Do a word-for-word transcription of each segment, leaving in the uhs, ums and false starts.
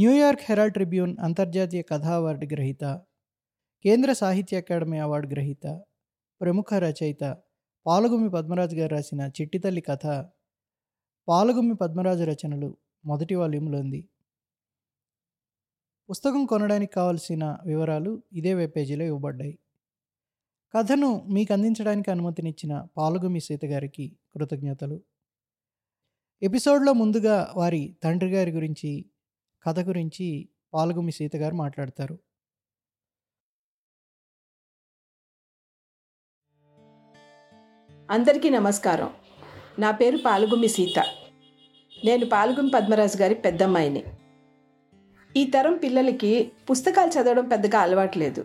New York Herald Tribune అంతర్జాతీయ కథా award గ్రహీత, కేంద్ర సాహిత్య అకాడమీ అవార్డు గ్రహీత, ప్రముఖ రచయిత పాలగుమ్మి పద్మరాజు గారు రాసిన చిట్టితల్లి కథ పాలగుమ్మి పద్మరాజు రచనలు మొదటి వాల్యూమ్లో ఉంది. పుస్తకం కొనడానికి కావలసిన వివరాలు ఇదే వెబ్ పేజీలో ఇవ్వబడ్డాయి. కథను మీకు అందించడానికి అనుమతినిచ్చిన పాలగుమి సీత గారికి కృతజ్ఞతలు. ఎపిసోడ్లో ముందుగా వారి తండ్రి గారి గురించి, కథ గురించి పాలగుమి సీత గారు మాట్లాడతారు. అందరికీ నమస్కారం. నా పేరు పాలగుమి సీత. నేను పాలగుమ్మి పద్మరాజు గారి పెద్దమ్మాయిని. ఈ తరం పిల్లలకి పుస్తకాలు చదవడం పెద్దగా అలవాట్లేదు.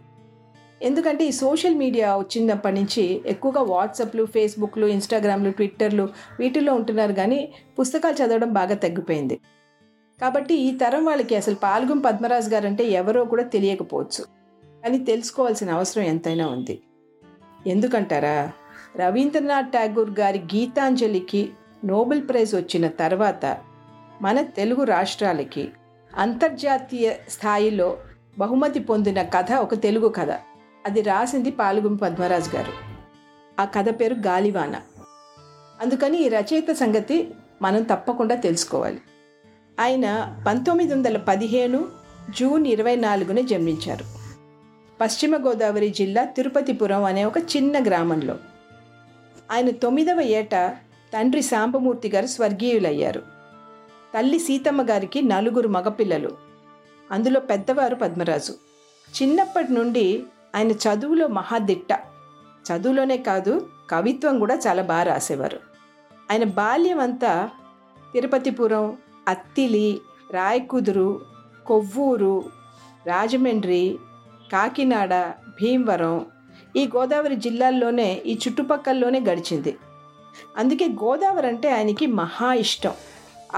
ఎందుకంటే ఈ సోషల్ మీడియా వచ్చినప్పటి నుంచి ఎక్కువగా వాట్సాప్లు, ఫేస్బుక్లు, ఇన్స్టాగ్రామ్లు, ట్విట్టర్లు వీటిల్లో ఉంటున్నారు. కానీ పుస్తకాలు చదవడం బాగా తగ్గిపోయింది. కాబట్టి ఈ తరం వాళ్ళకి అసలు పాలగుమ్మి పద్మరాజు గారు అంటే ఎవరో కూడా తెలియకపోవచ్చు. కానీ తెలుసుకోవాల్సిన అవసరం ఎంతైనా ఉంది. ఎందుకంటారా, రవీంద్రనాథ్ టాగూర్ గారి గీతాంజలికి నోబెల్ ప్రైజ్ వచ్చిన తర్వాత మన తెలుగు రాష్ట్రాలకి అంతర్జాతీయ స్థాయిలో బహుమతి పొందిన కథ ఒక తెలుగు కథ. అది రాసింది పాలగుమ్మి పద్మరాజు గారు. ఆ కథ పేరు గాలివాన. అందుకని ఈ రచయిత సంగతి మనం తప్పకుండా తెలుసుకోవాలి. ఆయన పంతొమ్మిది వందల పదిహేను జూన్ ఇరవై నాలుగున జన్మించారు. పశ్చిమ గోదావరి జిల్లా తిరుపతిపురం అనే ఒక చిన్న గ్రామంలో. ఆయన తొమ్మిదవ ఏట తండ్రి సాంబమూర్తి గారు స్వర్గీయులయ్యారు. తల్లి సీతమ్మ గారికి నలుగురు మగపిల్లలు. అందులో పెద్దవారు పద్మరాజు. చిన్నప్పటి నుండి ఆయన చదువులో మహాదిట్ట. చదువులోనే కాదు, కవిత్వం కూడా చాలా బాగా రాసేవారు. ఆయన బాల్యం అంతా తిరుపతిపురం, అత్తిలి, రాయకుదురు, కొవ్వూరు, రాజమండ్రి, కాకినాడ, భీమవరం ఈ గోదావరి జిల్లాల్లోనే, ఈ చుట్టుపక్కల్లోనే గడిచింది. అందుకే గోదావరి అంటే ఆయనకి మహా ఇష్టం.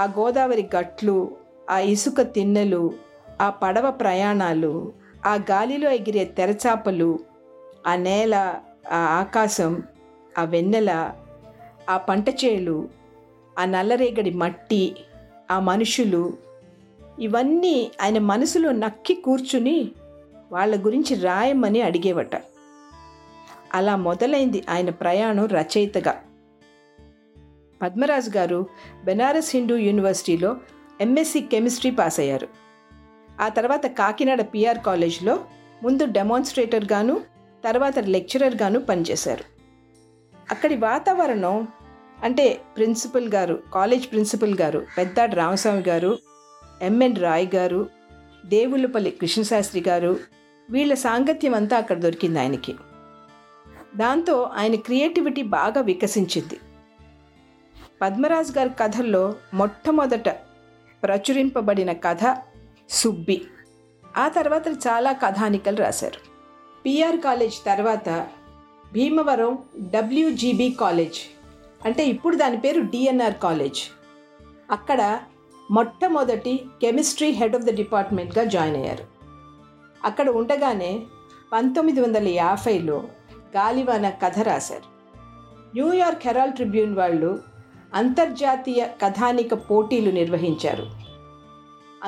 ఆ గోదావరి గట్లు, ఆ ఇసుక తిన్నెలు, ఆ పడవ ప్రయాణాలు, ఆ గాలిలో ఎగిరే తెరచాపలు, ఆ నేల, ఆ ఆకాశం, ఆ వెన్నెల, ఆ పంట చేలు, ఆ నల్లరేగడి మట్టి, ఆ మనుషులు, ఇవన్నీ ఆయన మనసులో నక్కి కూర్చుని వాళ్ళ గురించి రాయమని అడిగేవట. అలా మొదలైంది ఆయన ప్రయాణం రచయితగా. పద్మరాజు గారు బెనారస్ హిందూ యూనివర్సిటీలో ఎంఎస్సి కెమిస్ట్రీ పాస్ అయ్యారు. ఆ తర్వాత కాకినాడ పిఆర్ కాలేజ్లో ముందు డెమాన్స్ట్రేటర్గాను, తర్వాత లెక్చరర్గాను పనిచేశారు. అక్కడి వాతావరణం అంటే ప్రిన్సిపల్ గారు, కాలేజ్ ప్రిన్సిపల్ గారు పెద్దాడి రామస్వామి గారు, ఎంఎన్ రాయ్ గారు, దేవులుపల్లి కృష్ణశాస్త్రి గారు, వీళ్ళ సాంగత్యం అంతా అక్కడ దొరికింది ఆయనకి. దాంతో ఆయన క్రియేటివిటీ బాగా వికసించింది. పద్మరాజు గారి కథల్లో మొట్టమొదట ప్రచురింపబడిన కథ సుబ్బి. ఆ తర్వాత చాలా కథానికలు రాశారు. పిఆర్ కాలేజ్ తర్వాత భీమవరం డబ్ల్యూజీబీ కాలేజ్, అంటే ఇప్పుడు దాని పేరు డిఎన్ఆర్ కాలేజ్, అక్కడ మొట్టమొదటి కెమిస్ట్రీ హెడ్ ఆఫ్ ద డిపార్ట్మెంట్గా జాయిన్ అయ్యారు. అక్కడ ఉండగానే పంతొమ్మిది వందల యాభైలో గాలివాన కథ రాశారు. న్యూయార్క్ హెరాల్డ్ ట్రిబ్యూన్ వాళ్ళు అంతర్జాతీయ కథానిక పోటీలు నిర్వహించారు.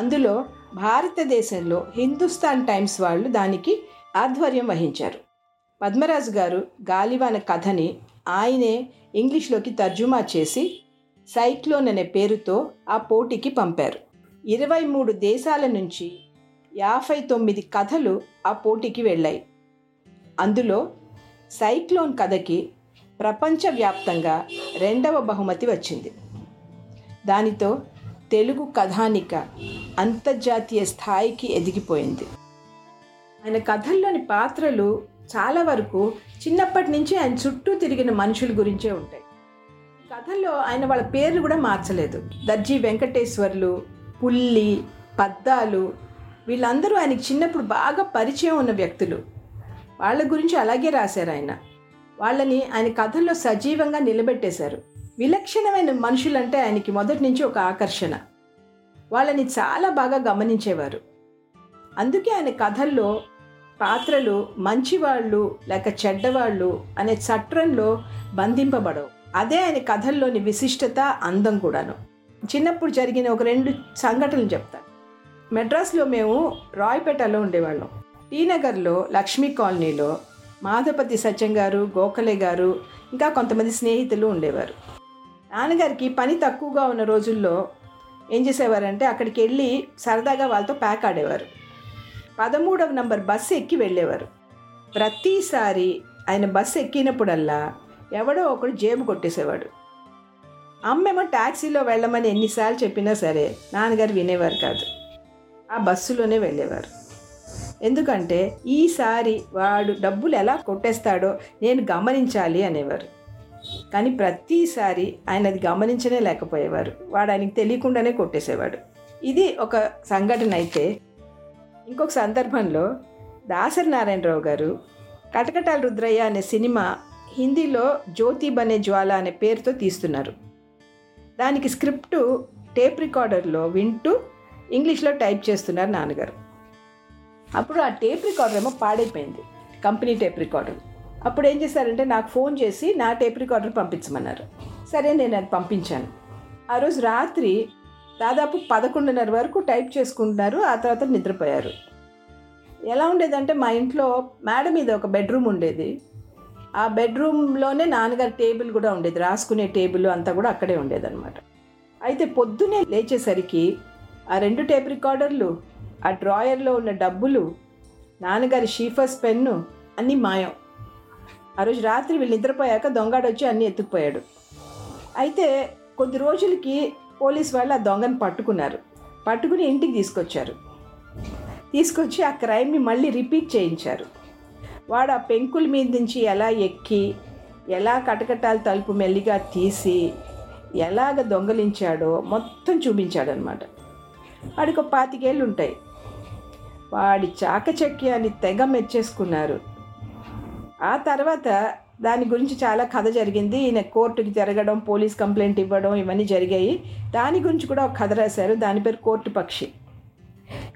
అందులో భారతదేశంలో హిందుస్థాన్ టైమ్స్ వాళ్ళు దానికి ఆధ్వర్యం వహించారు. పద్మరాజు గారు గాలివాన కథని ఆయనే ఇంగ్లీష్లోకి తర్జుమా చేసి సైక్లోన్ అనే పేరుతో ఆ పోటీకి పంపారు. ఇరవై మూడు దేశాల నుంచి యాభై తొమ్మిది కథలు ఆ పోటీకి వెళ్ళాయి. అందులో సైక్లోన్ కథకి ప్రపంచవ్యాప్తంగా రెండవ బహుమతి వచ్చింది. దానితో తెలుగు కథానిక అంతర్జాతీయ స్థాయికి ఎదిగిపోయింది. ఆయన కథల్లోని పాత్రలు చాలా వరకు చిన్నప్పటి నుంచి ఆయన చుట్టూ తిరిగిన మనుషుల గురించే ఉంటాయి. కథల్లో ఆయన వాళ్ళ పేర్లు కూడా మార్చలేదు. దర్జీ వెంకటేశ్వర్లు, పుల్లి, పద్దాలు వీళ్ళందరూ ఆయనకి చిన్నప్పుడు బాగా పరిచయం ఉన్న వ్యక్తులు. వాళ్ళ గురించి అలాగే రాశారు ఆయన. వాళ్ళని ఆయన కథల్లో సజీవంగా నిలబెట్టేశారు. విలక్షణమైన మనుషులంటే ఆయనకి మొదటి నుంచి ఒక ఆకర్షణ. వాళ్ళని చాలా బాగా గమనించేవారు. అందుకే ఆయన కథల్లో పాత్రలు మంచివాళ్ళు లేక చెడ్డవాళ్ళు అనే చట్రంలో బంధింపబడవు. అదే ఆయన కథల్లోని విశిష్టత, అందం కూడాను. చిన్నప్పుడు జరిగిన ఒక రెండు సంఘటనలు చెప్తాను. మెడ్రాస్లో మేము రాయ్పేటలో ఉండేవాళ్ళం. టీ నగర్లో లక్ష్మీ కాలనీలో మాధవపతి సత్యం గారు, గోఖలే గారు, ఇంకా కొంతమంది స్నేహితులు ఉండేవారు. నాన్నగారికి పని తక్కువగా ఉన్న రోజుల్లో ఏం చేసేవారంటే అక్కడికి వెళ్ళి సరదాగా వాళ్ళతో ప్యాక్ ఆడేవారు. పదమూడవ నంబర్ బస్సు ఎక్కి వెళ్ళేవారు. ప్రతిసారి ఆయన బస్సు ఎక్కినప్పుడల్లా ఎవడో ఒకడు జేబు కొట్టేసేవాడు. అమ్మేమో ట్యాక్సీలో వెళ్ళమని ఎన్నిసార్లు చెప్పినా సరే నాన్నగారు వినేవారు కాదు. ఆ బస్సులోనే వెళ్ళేవారు. ఎందుకంటే ఈసారి వాడు డబ్బులు ఎలా కొట్టేస్తాడో నేను గమనించాలి అనేవారు. కానీ ప్రతిసారి ఆయన అది గమనించనే లేకపోయేవారు. వాడు ఆయనకి తెలియకుండానే కొట్టేసేవాడు. ఇది ఒక సంఘటన అయితే, ఇంకొక సందర్భంలో దాసరి నారాయణరావు గారు కటకటాల రుద్రయ్య అనే సినిమా హిందీలో జ్యోతి బనే జ్వాల అనే పేరుతో తీస్తున్నారు. దానికి స్క్రిప్టు టేప్ రికార్డర్లో వింటూ ఇంగ్లీష్లో టైప్ చేస్తున్నారు నాన్నగారు. అప్పుడు ఆ టేప్ రికార్డర్ ఏమో పాడైపోయింది, కంపెనీ టేప్ రికార్డర్. అప్పుడు ఏం చేశారంటే నాకు ఫోన్ చేసి నా టేప్ రికార్డర్ పంపించమన్నారు. సరే నేను అది పంపించాను. ఆ రోజు రాత్రి దాదాపు పదకొండున్నర వరకు టైప్ చేసుకుంటున్నారు. ఆ తర్వాత నిద్రపోయారు. ఎలా ఉండేదంటే మా ఇంట్లో మేడ మీద ఒక బెడ్రూమ్ ఉండేది. ఆ బెడ్రూమ్లోనే నాన్నగారి టేబుల్ కూడా ఉండేది, రాసుకునే టేబుల్ అంతా కూడా అక్కడే ఉండేదన్నమాట. అయితే పొద్దునే లేచేసరికి ఆ రెండు టేప్ రికార్డర్లు, ఆ డ్రాయర్లో ఉన్న డబ్బులు, నాన్నగారి షీఫర్స్ పెన్ను అన్నీ మాయం. ఆ రోజు రాత్రి వీళ్ళు నిద్రపోయాక దొంగడొచ్చి అన్నీ ఎత్తుకుపోయాడు. అయితే కొద్ది రోజులకి పోలీసు వాళ్ళు ఆ దొంగను పట్టుకున్నారు. పట్టుకుని ఇంటికి తీసుకొచ్చారు. తీసుకొచ్చి ఆ క్రైమ్ని మళ్ళీ రిపీట్ చేయించారు. వాడు ఆ పెంకుల మీద నుంచి ఎలా ఎక్కి, ఎలా కటకటాల తలుపు మెల్లిగా తీసి, ఎలాగ దొంగలించాడో మొత్తం చూపించాడనమాట. వాడికి ఒక పాతికేళ్ళు ఉంటాయి. వాడి చాకచక్యాన్ని తెగ మెచ్చేసుకున్నారు. ఆ తర్వాత దాని గురించి చాలా కథ జరిగింది. ఈయన కోర్టుకి జరగడం, పోలీస్ కంప్లైంట్ ఇవ్వడం, ఇవన్నీ జరిగాయి. దాని గురించి కూడా ఒక కథ రాశారు. దాని పేరు కోర్టు పక్షి.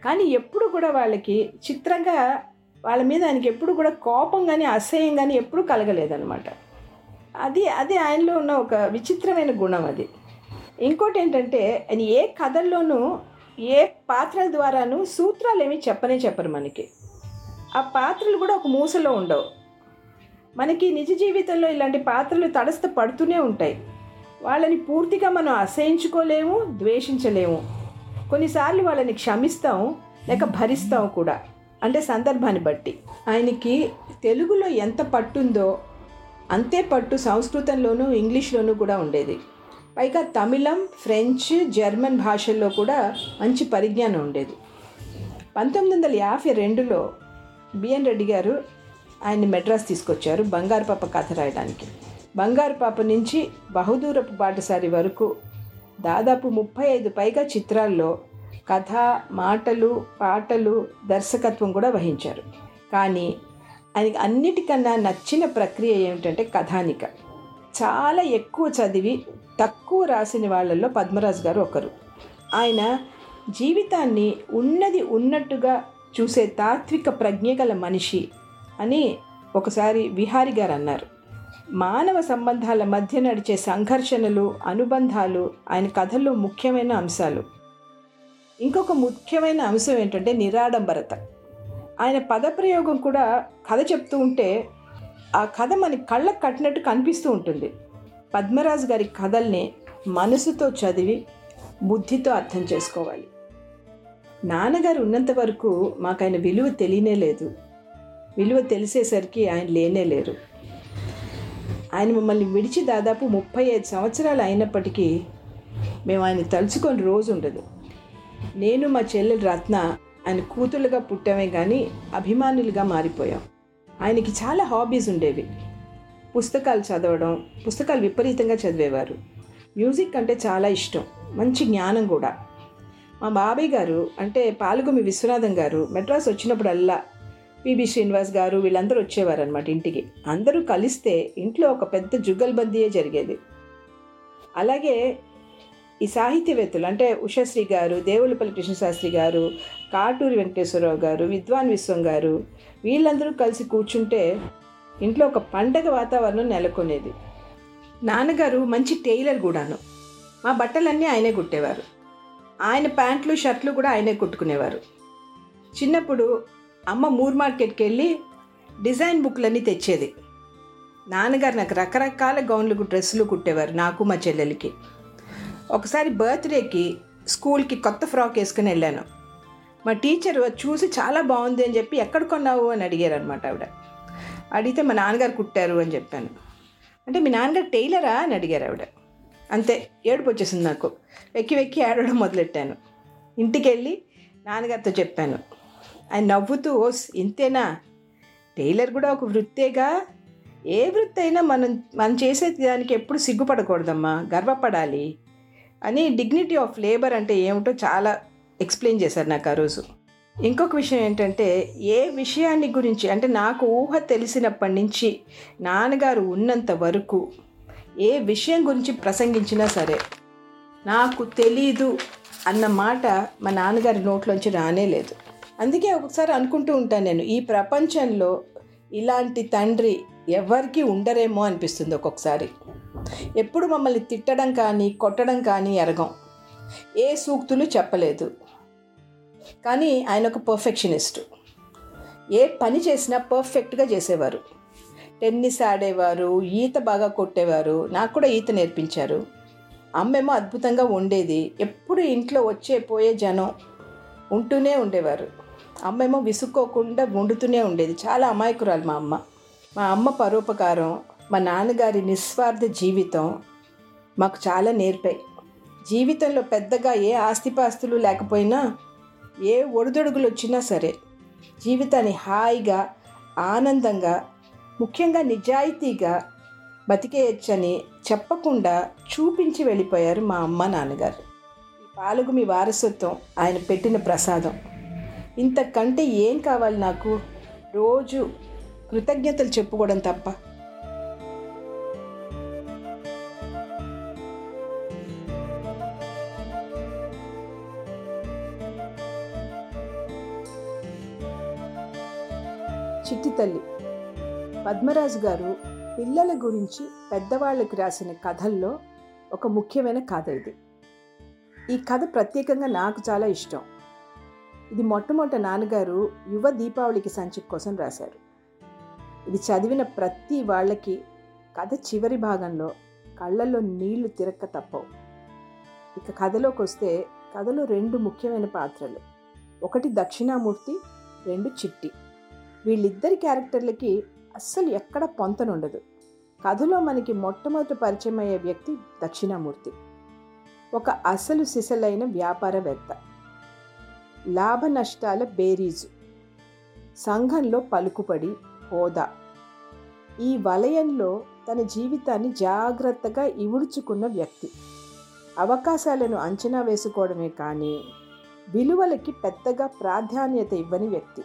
కానీ ఎప్పుడు కూడా వాళ్ళకి చిత్రంగా వాళ్ళ మీద ఆయనకి ఎప్పుడు కూడా కోపం కానీ అసహ్యం కానీ ఎప్పుడూ కలగలేదనమాట. అది అది ఆయనలో ఉన్న ఒక విచిత్రమైన గుణం. అది ఇంకోటి ఏంటంటే ఆయన ఏ కథల్లోనూ ఏ పాత్రల ద్వారాను సూత్రాలు ఏమీ చెప్పనే చెప్పరు మనకి. ఆ పాత్రలు కూడా ఒక మూసలో ఉండవు. మనకి నిజ జీవితంలో ఇలాంటి పాత్రలు తటస్థ పడుతూనే ఉంటాయి. వాళ్ళని పూర్తిగా మనం అసహించుకోలేము, ద్వేషించలేము. కొన్నిసార్లు వాళ్ళని క్షమిస్తాం లేక భరిస్తాం కూడా, అంటే సందర్భాన్ని బట్టి. ఆయనకి తెలుగులో ఎంత పట్టుందో అంతే పట్టు సంస్కృతంలోనూ ఇంగ్లీష్లోనూ కూడా ఉండేది. పైగా తమిళం, ఫ్రెంచ్, జర్మన్ భాషల్లో కూడా మంచి పరిజ్ఞానం ఉండేది. పంతొమ్మిది వందల యాభై రెండులో బిఎన్ రెడ్డి గారు ఆయన్ని మెడ్రాస్ తీసుకొచ్చారు బంగారు పాప కథ రాయడానికి. బంగారు పాప నుంచి బహుదూరపు బాటసారి వరకు దాదాపు ముప్పై ఐదు పైగా చిత్రాల్లో కథ, మాటలు, పాటలు, దర్శకత్వం కూడా వహించారు. కానీ ఆయనకి అన్నిటికన్నా నచ్చిన ప్రక్రియ ఏమిటంటే కథానిక. చాలా ఎక్కువ చదివి తక్కువ రాసిన వాళ్ళల్లో పద్మరాజు గారు ఒకరు. ఆయన జీవితాన్ని ఉన్నది ఉన్నట్టుగా చూసే తాత్విక ప్రజ్ఞ గల మనిషి అని ఒకసారి విహారి గారు అన్నారు. మానవ సంబంధాల మధ్య నడిచే సంఘర్షణలు, అనుబంధాలు ఆయన కథల్లో ముఖ్యమైన అంశాలు. ఇంకొక ముఖ్యమైన అంశం ఏంటంటే నిరాడంబరత. ఆయన పదప్రయోగం కూడా కథ చెప్తూ ఉంటే ఆ కథ మన కళ్ళకు కట్టినట్టు కనిపిస్తూ ఉంటుంది. పద్మరాజు గారి కథల్ని మనసుతో చదివి బుద్ధితో అర్థం చేసుకోవాలి. నాన్నగారు ఉన్నంత వరకు మాకు ఆయన విలువ తెలియనే లేదు. విలువ తెలిసేసరికి ఆయన లేనే లేరు. ఆయన మమ్మల్ని విడిచి దాదాపు ముప్పై ఐదు సంవత్సరాలు అయినప్పటికీ మేము ఆయన తలుచుకొని రోజు ఉండదు. నేను మా చెల్లెలు రత్న ఆయన కూతుళ్ళుగా పుట్టామే కానీ అభిమానులుగా మారిపోయాం. ఆయనకి చాలా హాబీస్ ఉండేవి. పుస్తకాలు చదవడం, పుస్తకాలు విపరీతంగా చదివేవారు. మ్యూజిక్ అంటే చాలా ఇష్టం, మంచి జ్ఞానం కూడా. మా బాబాయ్ గారు అంటే పాలగుమి విశ్వనాథం గారు మెడ్రాస్ వచ్చినప్పుడల్లా పీబీ శ్రీనివాస్ గారు వీళ్ళందరూ వచ్చేవారు అనమాట ఇంటికి. అందరూ కలిస్తే ఇంట్లో ఒక పెద్ద జుగల్బందీయే జరిగేది. అలాగే ఈ సాహిత్యవేత్తలు అంటే ఉషాశ్రీ గారు, దేవులుపల్లి కృష్ణశాస్త్రి గారు, కాటూరి వెంకటేశ్వరరావు గారు, విద్వాన్ విశ్వం గారు వీళ్ళందరూ కలిసి కూర్చుంటే ఇంట్లో ఒక పండగ వాతావరణం నెలకొనేది. నాన్నగారు మంచి టైలర్ కూడాను. మా బట్టలన్నీ ఆయనే కుట్టేవారు. ఆయన ప్యాంట్లు షర్ట్లు కూడా ఆయనే కుట్టుకునేవారు. చిన్నప్పుడు అమ్మ మూర్ మార్కెట్కి వెళ్ళి డిజైన్ బుక్లన్నీ తెచ్చేది. నాన్నగారు నాకు రకరకాల గౌన్లు డ్రెస్సులు కుట్టేవారు, నాకు మా చెల్లెలికి. ఒకసారి బర్త్డేకి స్కూల్కి కొత్త ఫ్రాక్ వేసుకుని వెళ్ళాను. మా టీచర్ చూసి చాలా బాగుంది అని చెప్పి ఎక్కడ కొన్నావు అని అడిగారు అనమాట ఆవిడ. అడిగితే మా నాన్నగారు కుట్టారు అని చెప్పాను. అంటే మీ నాన్నగారు టైలరా అని అడిగారు ఆవిడ. అంతే, ఏడుపు వచ్చేసింది నాకు. వెక్కి వెక్కి ఏడవడం మొదలెట్టాను. ఇంటికి వెళ్ళి నాన్నగారితో చెప్పాను. ఆయన నవ్వుతూ, ఓస్ ఇంతేనా, టైలర్ కూడా ఒక వృత్తేగా, ఏ వృత్తి అయినా మనం మనం చేసే దానికి ఎప్పుడు సిగ్గుపడకూడదమ్మా, గర్వపడాలి అని డిగ్నిటీ ఆఫ్ లేబర్ అంటే ఏమిటో చాలా ఎక్స్ప్లెయిన్ చేశారు నాకు ఆ రోజు. ఇంకొక విషయం ఏంటంటే, ఏ విషయాన్ని గురించి అంటే నాకు ఊహ తెలిసినప్పటి నుంచి నాన్నగారు ఉన్నంత వరకు ఏ విషయం గురించి ప్రసంగించినా సరే నాకు తెలీదు అన్న మాట మా నాన్నగారి నోట్లోంచి రానే లేదు. అందుకే ఒకసారి అనుకుంటూ ఉంటాను నేను, ఈ ప్రపంచంలో ఇలాంటి తండ్రి ఎవరికీ ఉండరేమో అనిపిస్తుంది ఒక్కొక్కసారి. ఎప్పుడు మమ్మల్ని తిట్టడం కానీ కొట్టడం కానీ ఎరగం, ఏ సూక్తులు చెప్పలేదు. కానీ ఆయన ఒక పర్ఫెక్షనిస్టు. ఏ పని చేసినా పర్ఫెక్ట్గా చేసేవారు. టెన్నిస్ ఆడేవారు, ఈత బాగా కొట్టేవారు, నాకు కూడా ఈత నేర్పించారు. అమ్మేమో అద్భుతంగా ఉండేది, ఎప్పుడు ఇంట్లో వచ్చే పోయే జనం ఉంటూనే ఉండేవారు. అమ్మేమో విసుక్కోకుండా వండుతూనే ఉండేది, చాలా అమాయకురాలు మా అమ్మ. మా అమ్మ పరోపకారం, మా నాన్నగారి నిస్వార్థ జీవితం మాకు చాలా నేర్పాయి. జీవితంలో పెద్దగా ఏ ఆస్తిపాస్తులు లేకపోయినా, ఏ ఒడిదొడుగులు వచ్చినా సరే జీవితాన్ని హాయిగా, ఆనందంగా, ముఖ్యంగా నిజాయితీగా బతికేయచ్చని చెప్పకుండా చూపించి వెళ్ళిపోయారు మా అమ్మ నాన్నగారు. ఈ పాలగుమి వారసత్వం ఆయన పెట్టిన ప్రసాదం. ఇంతకంటే ఏం కావాలి నాకు? రోజు కృతజ్ఞతలు చెప్పుకోవడం తప్ప. చిట్టితల్లి పద్మరాజు గారు పిల్లల గురించి పెద్దవాళ్ళకి రాసిన కథల్లో ఒక ముఖ్యమైన కథ ఇది. ఈ కథ ప్రత్యేకంగా నాకు చాలా ఇష్టం. ఇది మొట్టమొదట నాన్నగారు యువ దీపావళికి సంచిక కోసం రాశారు. ఇది చదివిన ప్రతి వాళ్ళకి కథ చివరి భాగంలో కళ్ళల్లో నీళ్లు తిరక్క తప్పవు. ఇక కథలోకి వస్తే, కథలో రెండు ముఖ్యమైన పాత్రలు, ఒకటి దక్షిణామూర్తి, రెండు చిట్టి. వీళ్ళిద్దరి క్యారెక్టర్లకి అస్సలు ఎక్కడ పొంతనుండదు. కథలో మనకి మొట్టమొదటి పరిచయం అయ్యే వ్యక్తి దక్షిణామూర్తి, ఒక అసలు సిసలైన వ్యాపారవేత్త, లాభ నష్టాల బేరీజు, సంఘంలో పలుకుబడి, హోదా. ఈ వలయంలో తన జీవితాన్ని జాగ్రత్తగా ఇవుడుచుకున్న వ్యక్తి. అవకాశాలను అంచనా వేసుకోవడమే కానీ విలువలకి పెద్దగా ప్రాధాన్యత ఇవ్వని వ్యక్తి.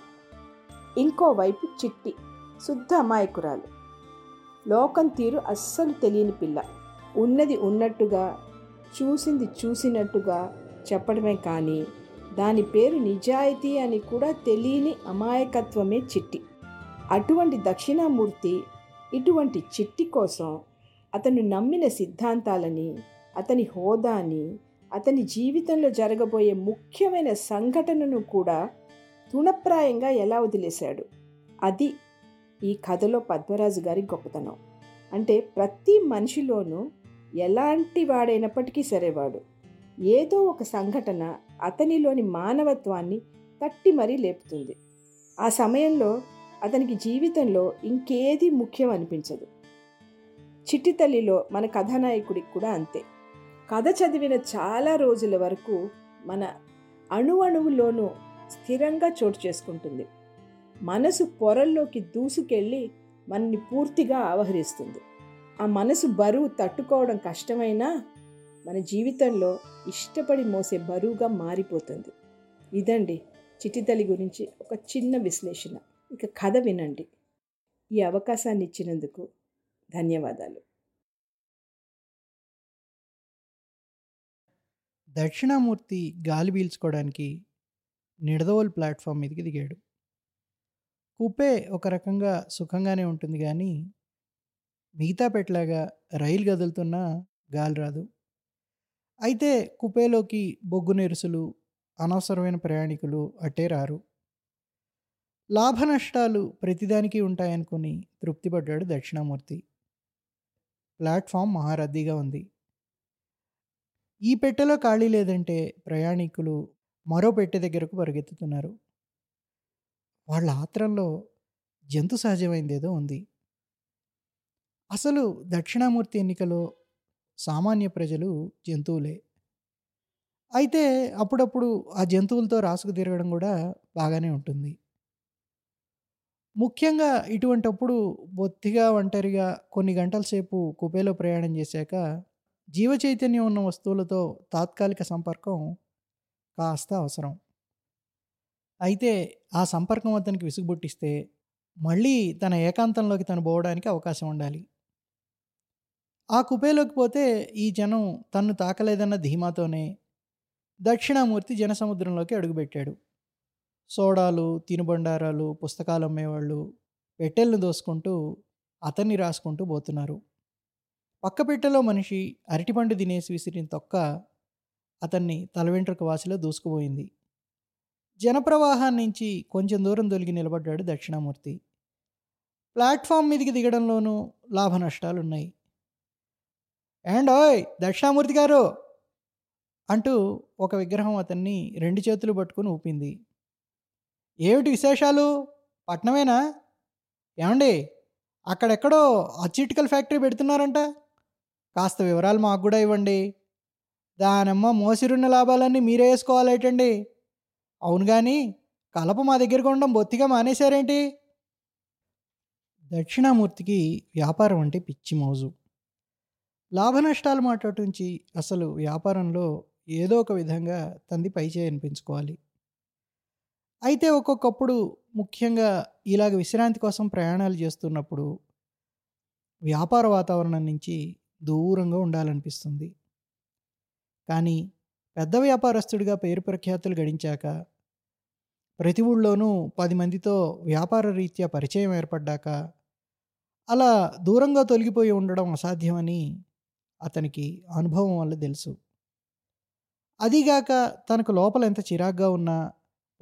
ఇంకోవైపు చిట్టి, శుద్ధ అమాయకురాలు, లోకం తీరు అస్సలు తెలియని పిల్ల. ఉన్నది ఉన్నట్టుగా, చూసింది చూసినట్టుగా చెప్పడమే కానీ దాని పేరు నిజాయితీ అని కూడా తెలియని అమాయకత్వమే చిట్టి. అటువంటి దక్షిణామూర్తి ఇటువంటి చిట్టి కోసం అతను నమ్మిన సిద్ధాంతాలని, అతని హోదాని, అతని జీవితంలో జరగబోయే ముఖ్యమైన సంఘటనను కూడా తృణప్రాయంగా ఎలా వదిలేశాడు, అది ఈ కథలో పద్మరాజు గారి గొప్పతనం. అంటే ప్రతి మనిషిలోనూ ఎలాంటి వాడైనప్పటికీ సరేవాడు ఏదో ఒక సంఘటన అతనిలోని మానవత్వాన్ని తట్టి మరీ లేపుతుంది. ఆ సమయంలో అతనికి జీవితంలో ఇంకేది ముఖ్యం అనిపించదు. చిట్టితల్లిలో మన కథానాయకుడికి కూడా అంతే. కథ చదివిన చాలా రోజుల వరకు మన అణు అణువులోనూ స్థిరంగా చోటు చేసుకుంటుంది. మనసు పొరల్లోకి దూసుకెళ్ళి మనని పూర్తిగా ఆవహిస్తుంది. ఆ మనసు బరువు తట్టుకోవడం కష్టమైనా మన జీవితంలో ఇష్టపడి మోసే బరువుగా మారిపోతుంది. ఇదండి చిట్టితల్లి గురించి ఒక చిన్న విశ్లేషణ. ఇక కథ వినండి. ఈ అవకాశాన్ని ఇచ్చినందుకు ధన్యవాదాలు. దక్షిణామూర్తి గాలి పీల్చుకోవడానికి నిడదవోలు ప్లాట్ఫామ్ మీదకి దిగాడు. కూపే ఒక రకంగా సుఖంగానే ఉంటుంది, కానీ మిగతా పెట్టలాగా రైలు కదులుతున్నా గాలి రాదు. అయితే కుపేలోకి బొగ్గు నెరుసులు, అనవసరమైన ప్రయాణికులు అట్టేరారు. లాభ నష్టాలు ప్రతిదానికి ఉంటాయనుకుని తృప్తిపడ్డాడు దక్షిణామూర్తి. ప్లాట్ఫామ్ మహారద్దీగా ఉంది. ఈ పెట్టెలో ఖాళీ లేదంటే ప్రయాణికులు మరో పెట్టె దగ్గరకు పరిగెత్తుతున్నారు. వాళ్ళ ఆత్రంలో జంతు సహజమైందేదో ఉంది. అసలు దక్షిణామూర్తి ఎన్నికలో సామాన్య ప్రజలు జంతువులే. అయితే అప్పుడప్పుడు ఆ జంతువులతో రాసుకు తిరగడం కూడా బాగానే ఉంటుంది. ముఖ్యంగా ఇటువంటప్పుడు బొత్తిగా ఒంటరిగా కొన్ని గంటల సేపు కుపేలో ప్రయాణం చేశాక జీవచైతన్యం ఉన్న వస్తువులతో తాత్కాలిక సంపర్కం కాస్త అవసరం. అయితే ఆ సంపర్కం అతనికి విసుగుబుట్టిస్తే మళ్ళీ తన ఏకాంతంలోకి తను పోవడానికి అవకాశం ఉండాలి. ఆ కుపేలోకి పోతే ఈ జనం తన్ను తాకలేదన్న ధీమాతోనే దక్షిణామూర్తి జనసముద్రంలోకి అడుగుపెట్టాడు. సోడాలు, తినుబండారాలు, పుస్తకాలు అమ్మేవాళ్ళు పెట్టెలను దోసుకుంటూ అతన్ని రాసుకుంటూ పోతున్నారు. పక్క పెట్టెలో మనిషి అరటిపండు తినేసి విసిరిన తొక్క అతన్ని తలవెంట్రుక వాసిలో దూసుకుపోయింది. జనప్రవాహం నుంచి కొంచెం దూరం దొలిగి నిలబడ్డాడు దక్షిణామూర్తి. ప్లాట్ఫామ్ మీదకి దిగడంలోనూ లాభ నష్టాలున్నాయి. అండ్ ఓయ్ దక్షిణామూర్తి గారు అంటూ ఒక విగ్రహం అతన్ని రెండు చేతులు పట్టుకుని ఊపింది. ఏమిటి విశేషాలు? పట్నమేనా? ఏమండి, అక్కడెక్కడో అచ్చిటికల్ ఫ్యాక్టరీ పెడుతున్నారంట, కాస్త వివరాలు మాకు కూడా ఇవ్వండి. దానమ్మ మోసిరున్న లాభాలన్నీ మీరే వేసుకోవాలేటండి. అవును కానీ కలప మా దగ్గరకు ఉండడం బొత్తిగా మానేశారేంటి? దక్షిణామూర్తికి వ్యాపారం అంటే పిచ్చి మౌజు. లాభ నష్టాలు మాట్లాడుంచి అసలు వ్యాపారంలో ఏదో ఒక విధంగా తంది పైచే అనిపించుకోవాలి. అయితే ఒక్కొక్కప్పుడు ముఖ్యంగా ఇలాగ విశ్రాంతి కోసం ప్రయాణాలు చేస్తున్నప్పుడు వ్యాపార వాతావరణం నుంచి దూరంగా ఉండాలనిపిస్తుంది. కానీ పెద్ద వ్యాపారస్తుడిగా పేరు ప్రఖ్యాతులు గడించాక, ప్రతి ఊళ్ళోనూ పది మందితో వ్యాపార రీత్యా పరిచయం ఏర్పడ్డాక అలా దూరంగా తొలగిపోయి ఉండడం అసాధ్యమని అతనికి అనుభవం వల్ల తెలుసు. అదీగాక తనకు లోపల ఎంత చిరాగ్గా ఉన్నా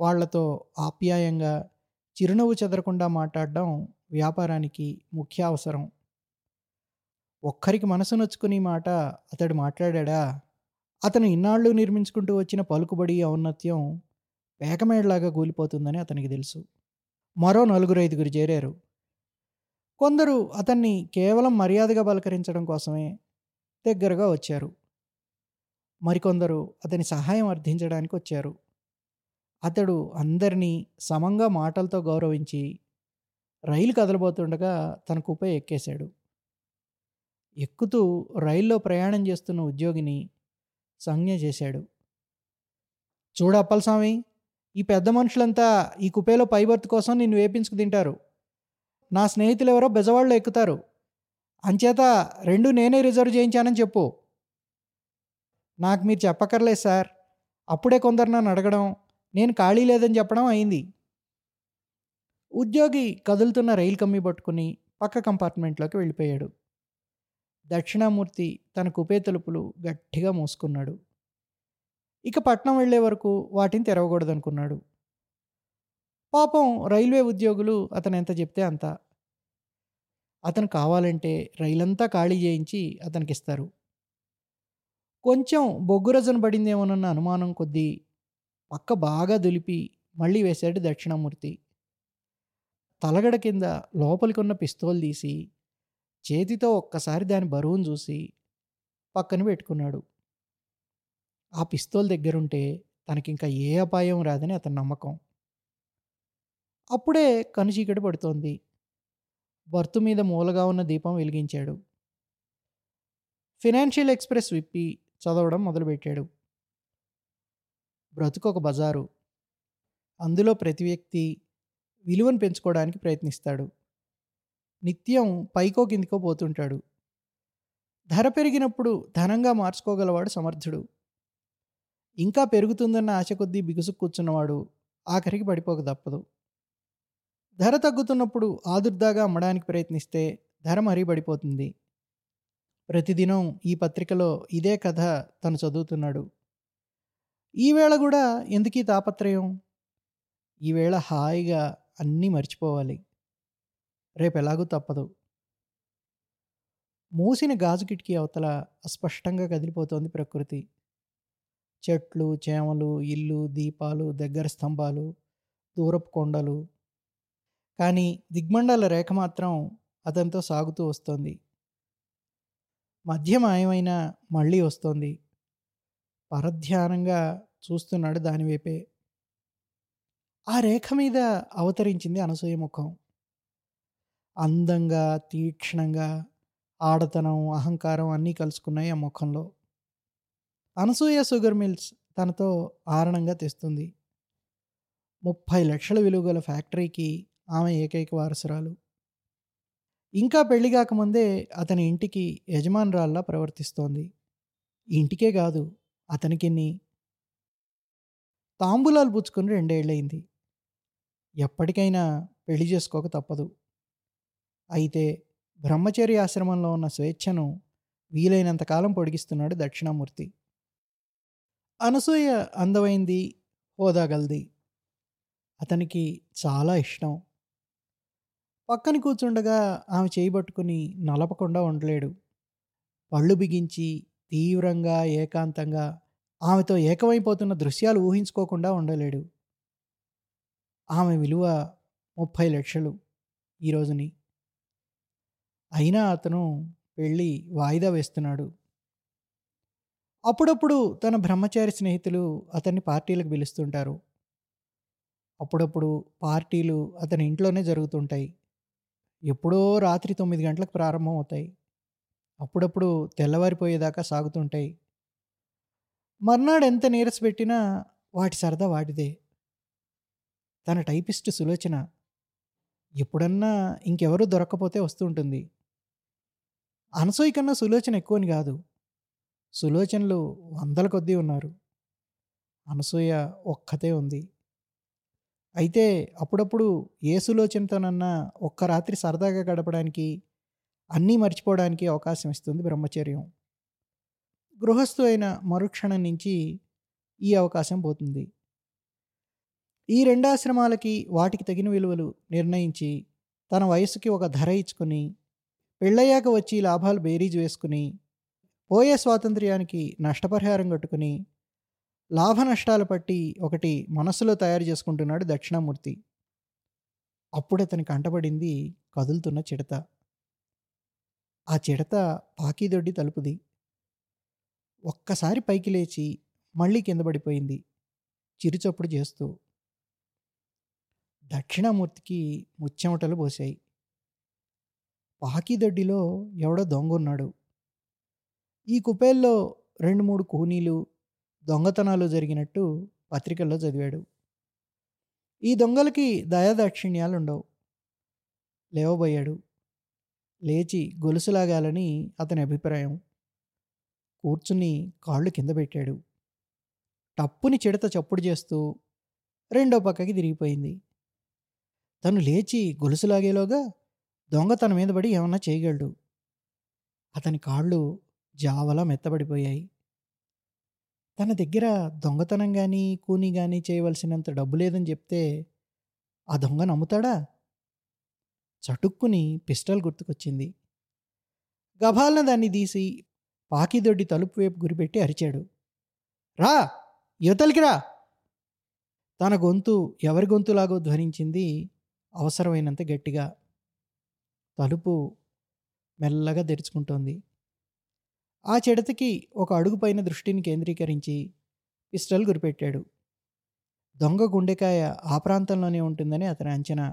వాళ్లతో ఆప్యాయంగా చిరునవ్వు చెదరకుండా మాట్లాడడం వ్యాపారానికి ముఖ్య అవసరం. ఒక్కరికి మనసు నొచ్చుకుని మాట అతడు మాట్లాడా, అతను ఇన్నాళ్ళు నిర్మించుకుంటూ వచ్చిన పలుకుబడి ఔన్నత్యం వేకమేడలాగా కూలిపోతుందని అతనికి తెలుసు. మరో నలుగురు ఐదుగురు చేరారు. కొందరు అతన్ని కేవలం మర్యాదగా బలకరించడం కోసమే దగ్గరగా వచ్చారు. మరికొందరు అతని సహాయం అర్థించడానికి వచ్చారు. అతడు అందరినీ సమంగా మాటలతో గౌరవించి రైలు కదలబోతుండగా తన కుపే ఎక్కేశాడు. ఎక్కుతూ రైల్లో ప్రయాణం చేస్తున్న ఉద్యోగిని సంజ్ఞ చేశాడు. చూడ అప్పలస్వామి, ఈ పెద్ద మనుషులంతా ఈ కుపేలో పైబర్త్ కోసం నిన్ను వేపించుకు తింటారు. నా స్నేహితులెవరో బెజవాళ్ళు ఎక్కుతారు, అంచేత రెండు నేనే రిజర్వ్ చేయించానని చెప్పు. నాకు మీరు చెప్పక్కర్లేదు సార్, అప్పుడే కొందరు నన్ను అడగడం, నేను ఖాళీ లేదని చెప్పడం అయింది. ఉద్యోగి కదులుతున్న రైలు కమ్మి పట్టుకుని పక్క కంపార్ట్మెంట్లోకి వెళ్ళిపోయాడు. దక్షిణామూర్తి తన కుపే తలుపులు గట్టిగా మూసుకున్నాడు. ఇక పట్నం వెళ్లే వరకు వాటిని తెరవకూడదనుకున్నాడు. పాపం రైల్వే ఉద్యోగులు అతను ఎంత చెప్తే అంత. అతను కావాలంటే రైలంతా ఖాళీ చేయించి అతనికిస్తారు. కొంచెం బొగ్గురజన పడిందేమోనన్న అనుమానం కొద్దీ పక్క బాగా దులిపి మళ్ళీ వేశాడు దక్షిణామూర్తి. తలగడ కింద లోపలికున్న పిస్తోల్ తీసి చేతితో ఒక్కసారి దాని బరువును చూసి పక్కన పెట్టుకున్నాడు. ఆ పిస్తోల్ దగ్గరుంటే తనకింకా ఏ అపాయం రాదని అతని నమ్మకం. అప్పుడే కనుచీకటి పడుతోంది. బర్తు మీద మూలగా ఉన్న దీపం వెలిగించాడు. ఫైనాన్షియల్ ఎక్స్ప్రెస్ విప్పి చదవడం మొదలుపెట్టాడు. బ్రతుకొక బజారు, అందులో ప్రతి వ్యక్తి విలువను పెంచుకోవడానికి ప్రయత్నిస్తాడు. నిత్యం పైకో కిందికో పోతుంటాడు. ధర పెరిగినప్పుడు ధనంగా మార్చుకోగలవాడు సమర్థుడు. ఇంకా పెరుగుతుందన్న ఆశ కొద్దీ బిగుసు కూర్చున్నవాడు ఆఖరికి పడిపోక తప్పదు. ధర తగ్గుతున్నప్పుడు ఆదుర్దాగా అమ్మడానికి ప్రయత్నిస్తే ధర మరీ పడిపోతుంది. ప్రతిదినం ఈ పత్రికలో ఇదే కథ తను చదువుతున్నాడు. ఈవేళ కూడా ఎందుకీ తాపత్రయం? ఈవేళ హాయిగా అన్నీ మర్చిపోవాలి. రేపు ఎలాగూ తప్పదు. మూసిన గాజు కిటికీ అవతల అస్పష్టంగా కదిలిపోతోంది ప్రకృతి. చెట్లు, చేమలు, ఇల్లు, దీపాలు, దగ్గర స్తంభాలు, దూరపు కొండలు. కానీ దిగ్మండాల రేఖ మాత్రం అతనితో సాగుతూ వస్తోంది. మధ్య మాయమైనా మళ్ళీ వస్తోంది. పరధ్యానంగా చూస్తున్నాడు దానివైపే. ఆ రేఖ మీద అవతరించింది అనసూయ ముఖం. అందంగా, తీక్షణంగా, ఆడతనం, అహంకారం అన్నీ కలుసుకున్నాయి ఆ ముఖంలో. అనసూయ షుగర్ మిల్స్ తనతో ఆరణంగా తెస్తుంది. ముప్పై లక్షల విలువ గల ఫ్యాక్టరీకి ఆమె ఏకైక వారసురాలు. ఇంకా పెళ్లి కాకముందే అతని ఇంటికి యజమానురాల్లా ప్రవర్తిస్తోంది. ఇంటికే కాదు, అతనికిన్ని తాంబూలాలు పుచ్చుకుని రెండేళ్ళయింది. ఎప్పటికైనా పెళ్లి చేసుకోక తప్పదు. అయితే బ్రహ్మచర్య ఆశ్రమంలో ఉన్న స్వేచ్ఛను వీలైనంతకాలం పొడిగిస్తున్నాడు దక్షిణామూర్తి. అనసూయ అందమైంది, హోదాగలది. అతనికి చాలా ఇష్టం. పక్కన కూర్చుండగా ఆమె చేయబట్టుకుని నలపకుండా ఉండలేడు. పళ్ళు బిగించి తీవ్రంగా, ఏకాంతంగా ఆమెతో ఏకమైపోతున్న దృశ్యాలు ఊహించుకోకుండా ఉండలేడు. ఆమె విలువ ముప్పై లక్షలు ఈరోజుని. అయినా అతను పెళ్ళి వాయిదా వేస్తున్నాడు. అప్పుడప్పుడు తన బ్రహ్మచారి స్నేహితులు అతన్ని పార్టీలకు పిలుస్తుంటారు. అప్పుడప్పుడు పార్టీలు అతని ఇంట్లోనే జరుగుతుంటాయి. ఎప్పుడో రాత్రి తొమ్మిది గంటలకు ప్రారంభమవుతాయి. అప్పుడప్పుడు తెల్లవారిపోయేదాకా సాగుతుంటాయి. మర్నాడు ఎంత నీరస పెట్టినా వాటి సరదా వాటిదే. తన టైపిస్ట్ సులోచన ఎప్పుడన్నా ఇంకెవరూ దొరక్కపోతే వస్తూ ఉంటుంది. అనసూయ కన్నా సులోచన ఎక్కువని కాదు, సులోచనలు వందల కొద్దీ ఉన్నారు. అనసూయ ఒక్కతే ఉంది. అయితే అప్పుడప్పుడు ఏ సులోచనతోనన్నా ఒక్క రాత్రి సరదాగా గడపడానికి, అన్నీ మర్చిపోవడానికి అవకాశం ఇస్తుంది బ్రహ్మచర్యం. గృహస్థు అయిన మరుక్షణం నుంచి ఈ అవకాశం పోతుంది. ఈ రెండు ఆశ్రమాలకి వాటికి తగిన విలువలు నిర్ణయించి తన వయస్సుకి ఒక ధర ఇచ్చుకుని, పెళ్ళయ్యాక వచ్చి లాభాలు బేరీజు వేసుకుని, పోయే స్వాతంత్ర్యానికి నష్టపరిహారం కట్టుకుని, లాభ నష్టాలు పట్టి ఒకటి మనసులో తయారు చేసుకుంటున్నాడు దక్షిణామూర్తి. అప్పుడు అతని కంటపడింది కదులుతున్న చిడత. ఆ చిడత పాకీదొడ్డి తలుపుది. ఒక్కసారి పైకి లేచి మళ్ళీ కింద పడిపోయింది చిరుచప్పుడు చేస్తూ. దక్షిణామూర్తికి ముచ్చెమటలు పోసాయి. పాకీదొడ్డిలో ఎవడో దొంగ ఉన్నాడు. ఈ కుపేల్లో రెండు మూడు కూనీలు, దొంగతనాలు జరిగినట్టు పత్రికల్లో చదివాడు. ఈ దొంగలకి దయాదాక్షిణ్యాలు ఉండవు. లేవబోయాడు. లేచి గొలుసులాగాలని అతని అభిప్రాయం. కూర్చుని కాళ్ళు కింద పెట్టాడు. టప్పుని చిడత చప్పుడు చేస్తూ రెండో పక్కకి తిరిగిపోయింది. తను లేచి గొలుసులాగేలోగా దొంగ తన మీద పడి ఏమన్నా చేయగలడు. అతని కాళ్ళు జావలా మెత్తబడిపోయాయి. తన దగ్గర దొంగతనం కానీ కూని కానీ చేయవలసినంత డబ్బు లేదని చెప్తే ఆ దొంగ నమ్ముతాడా? చటుక్కుని పిస్టల్ గుర్తుకొచ్చింది. గభాలన దాన్ని తీసి పాకిదొడ్డి తలుపు వైపు గురిపెట్టి అరిచాడు, "రా, యువతలికి రా!" తన గొంతు ఎవరి గొంతులాగో ధ్వనించింది, అవసరమైనంత గట్టిగా. తలుపు మెల్లగా తెరుచుకుంటోంది. ఆ చెడతకి ఒక అడుగుపైన దృష్టిని కేంద్రీకరించి పిస్టల్ గురిపెట్టాడు. దొంగ గుండెకాయ ఆ ప్రాంతంలోనే ఉంటుందని అతని అంచనా.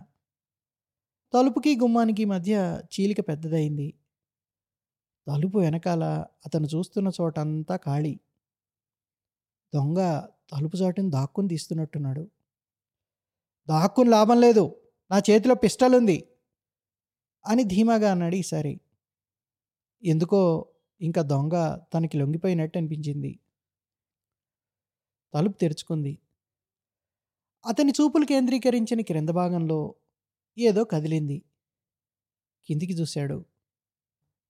తలుపుకి గుమ్మానికి మధ్య చీలిక పెద్దదైంది. తలుపు వెనకాల అతను చూస్తున్న చోటంతా ఖాళీ. దొంగ తలుపు చాటును దాక్కుని తీస్తున్నట్టున్నాడు. "దాక్కుని లాభం లేదు, నా చేతిలో పిస్టల్ ఉంది" అని ధీమాగా అన్నాడు ఈసారి. ఎందుకో ఇంకా దొంగ తనకి లొంగిపోయినట్టు అనిపించింది. తలుపు తెరుచుకుంది. అతని చూపులు కేంద్రీకరించిన క్రింద భాగంలో ఏదో కదిలింది. కిందికి చూశాడు.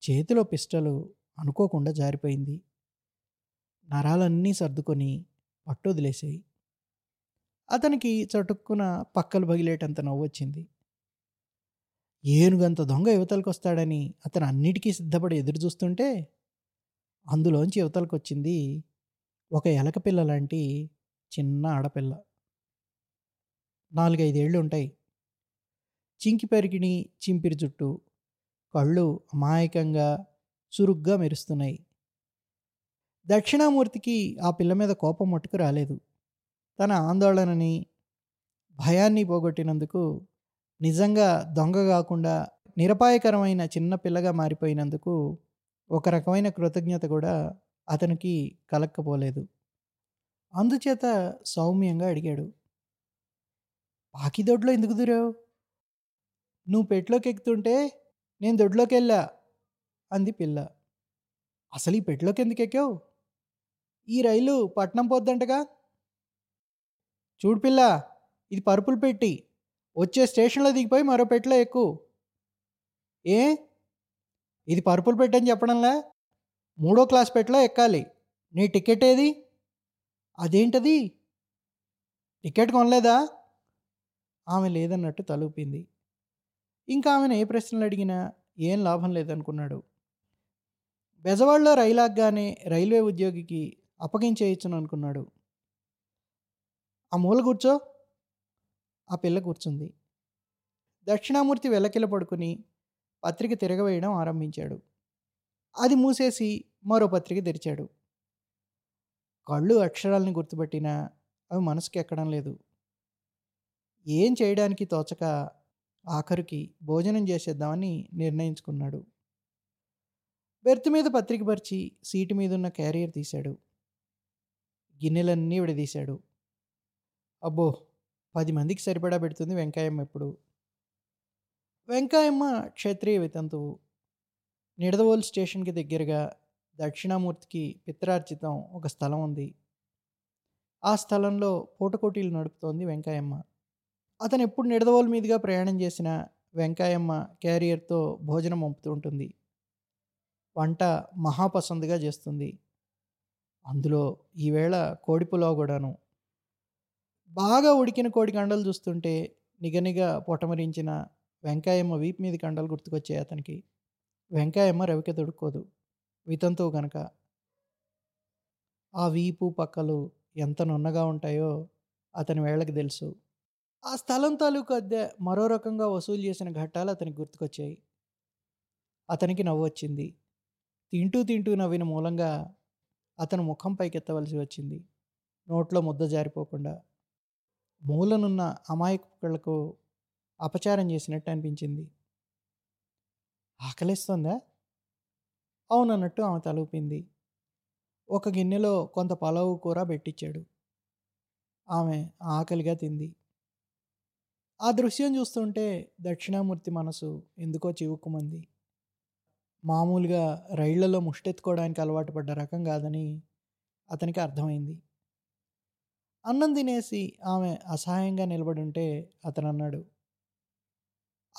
చేతిలో పిస్టలు అనుకోకుండా జారిపోయింది. నరాలన్నీ సర్దుకొని పట్టొదిలేసాయి. అతనికి చటుక్కున పక్కలు బగిలేటంత నవ్వు వచ్చింది. ఏనుగంత దొంగ యువతలకు వస్తాడని అతను అన్నిటికీ సిద్ధపడి ఎదురు చూస్తుంటే అందులోంచి యువతలకు వచ్చింది ఒక ఎలక పిల్ల లాంటి చిన్న ఆడపిల్ల. నాలుగైదేళ్ళు ఉంటాయి. చింకి పెరికిని చింపిరి జుట్టు, కళ్ళు అమాయకంగా చురుగ్గా మెరుస్తున్నాయి. దక్షిణామూర్తికి ఆ పిల్ల మీద కోపం మట్టుకు రాలేదు. తన ఆందోళనని భయాన్ని పోగొట్టినందుకు, నిజంగా దొంగ కాకుండా నిరపాయకరమైన చిన్న పిల్లగా మారిపోయినందుకు ఒక రకమైన కృతజ్ఞత కూడా అతనికి కలక్కపోలేదు. అందుచేత సౌమ్యంగా అడిగాడు, "పాకి దొడ్లో ఎందుకు దూరావు? నువ్వు పెట్లోకి ఎక్కుతుంటే నేను దొడ్లోకి వెళ్ళా" అంది పిల్ల. "అసలు ఈ పెట్లోకి ఎందుకు ఎక్కావు? ఈ రైలు పట్నం పోద్దంటగా." "చూడు పిల్ల, ఇది పరుపులు పెట్టి వచ్చే స్టేషన్లో దిగిపోయి మరో పెట్లో ఎక్కు." "ఏ, ఇది పరుపులు పెట్టని చెప్పడంలా మూడో క్లాస్ పెట్లో ఎక్కాలి. నీ టికెట్ ఏది?" "అదేంటది, టికెట్ కొనలేదా?" ఆమె లేదన్నట్టు తలూపింది. ఇంకా ఆమెను ఏ ప్రశ్నలు అడిగినా ఏం లాభం లేదనుకున్నాడు. బెజవాడలో రైలాగ్గానే రైల్వే ఉద్యోగికి అప్పగించేయచ్చును అనుకున్నాడు. "ఆ మూల కూర్చో." ఆ పిల్ల కూర్చుంది. దక్షిణామూర్తి వెలకిల పడుకుని పత్రిక తిరగవేయడం ఆరంభించాడు. అది మూసేసి మరో పత్రిక తెరిచాడు. కళ్ళు అక్షరాలను గుర్తుపట్టినా అవి మనసుకి ఎక్కడం లేదు. ఏం చేయడానికి తోచక ఆఖరికి భోజనం చేసేద్దామని నిర్ణయించుకున్నాడు. బెర్త్ మీద పత్రిక పరిచి సీటు మీదున్న క్యారియర్ తీశాడు. గిన్నెలన్నీ విడదీశాడు. అబ్బో, పది మందికి సరిపడా పెడుతుంది వెంకాయమ్మ. ఎప్పుడు వెంకాయమ్మ క్షత్రియ వితంతువు. నిడదవోలు స్టేషన్కి దగ్గరగా దక్షిణామూర్తికి పిత్రార్జితం ఒక స్థలం ఉంది. ఆ స్థలంలో పూటకోటీలు నడుపుతోంది వెంకాయమ్మ. అతను ఎప్పుడు నిడదవోలు మీదుగా ప్రయాణం చేసినా వెంకాయమ్మ క్యారియర్తో భోజనం పంపుతూ ఉంటుంది. వంట మహాపసందుగా చేస్తుంది. అందులో ఈవేళ కోడిపులావు కూడాను. బాగా ఉడికిన కోడి కండలు చూస్తుంటే నిగనిగా పొటమరించిన వెంకాయమ్మ వీపు మీద కండలు గుర్తుకొచ్చాయి అతనికి. వెంకాయమ్మ రవిక దొడుక్కోదు, వితంతో గనక. ఆ వీపు పక్కలు ఎంత నున్నగా ఉంటాయో అతని వేళకి తెలుసు. ఆ స్థలం తాలూకు అద్దె మరో రకంగా వసూలు చేసిన ఘట్టాలు అతనికి గుర్తుకొచ్చాయి. అతనికి నవ్వు వచ్చింది. తింటూ తింటూ నవ్విన మూలంగా అతను ముఖం పైకెత్తవలసి వచ్చింది, నోట్లో ముద్ద జారిపోకుండా. మూలనున్న అమాయకులకు అపచారం చేసినట్టు అనిపించింది. "ఆకలిస్తోందా?" "అవునన్నట్టు" ఆమె తలూపింది. ఒక గిన్నెలో కొంత పలావు కూర పెట్టించాడు. ఆమె ఆకలిగా తింది. ఆ దృశ్యం చూస్తుంటే దక్షిణామూర్తి మనసు ఎందుకో చివుక్కుమంది. మామూలుగా రైళ్లలో ముష్టెత్తుకోవడానికి అలవాటు పడ్డ రకం కాదని అతనికి అర్థమైంది. అన్నం తినేసి ఆమె అసహాయంగా నిలబడుంటే అతను అన్నాడు,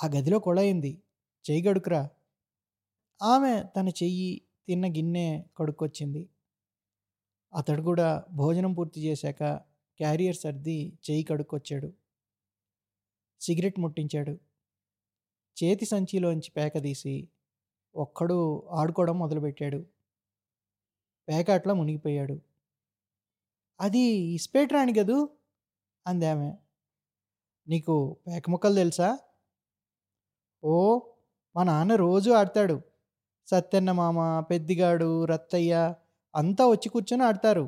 "ఆ గదిలో కొళయింది, చెయ్యి కడుకురా." ఆమె తన చెయ్యి తిన్న గిన్నె కడుక్కొచ్చింది. అతడు కూడా భోజనం పూర్తి చేశాక క్యారియర్ సర్ది చెయ్యి కడుక్కొచ్చాడు. సిగరెట్ ముట్టించాడు. చేతి సంచిలోంచి పేక తీసి ఒక్కడు ఆడుకోవడం మొదలుపెట్టాడు. పేక అట్లా మునిగిపోయాడు. "అది ఇస్పేట్రాని కదూ" అంది ఆమె. "నీకు పేక ముక్కలు తెలుసా?" "ఓ, మా నాన్న రోజూ ఆడతాడు. సత్యన్న మామ, పెద్దిగాడు, రత్తయ్య అంతా వచ్చి కూర్చొని ఆడతారు."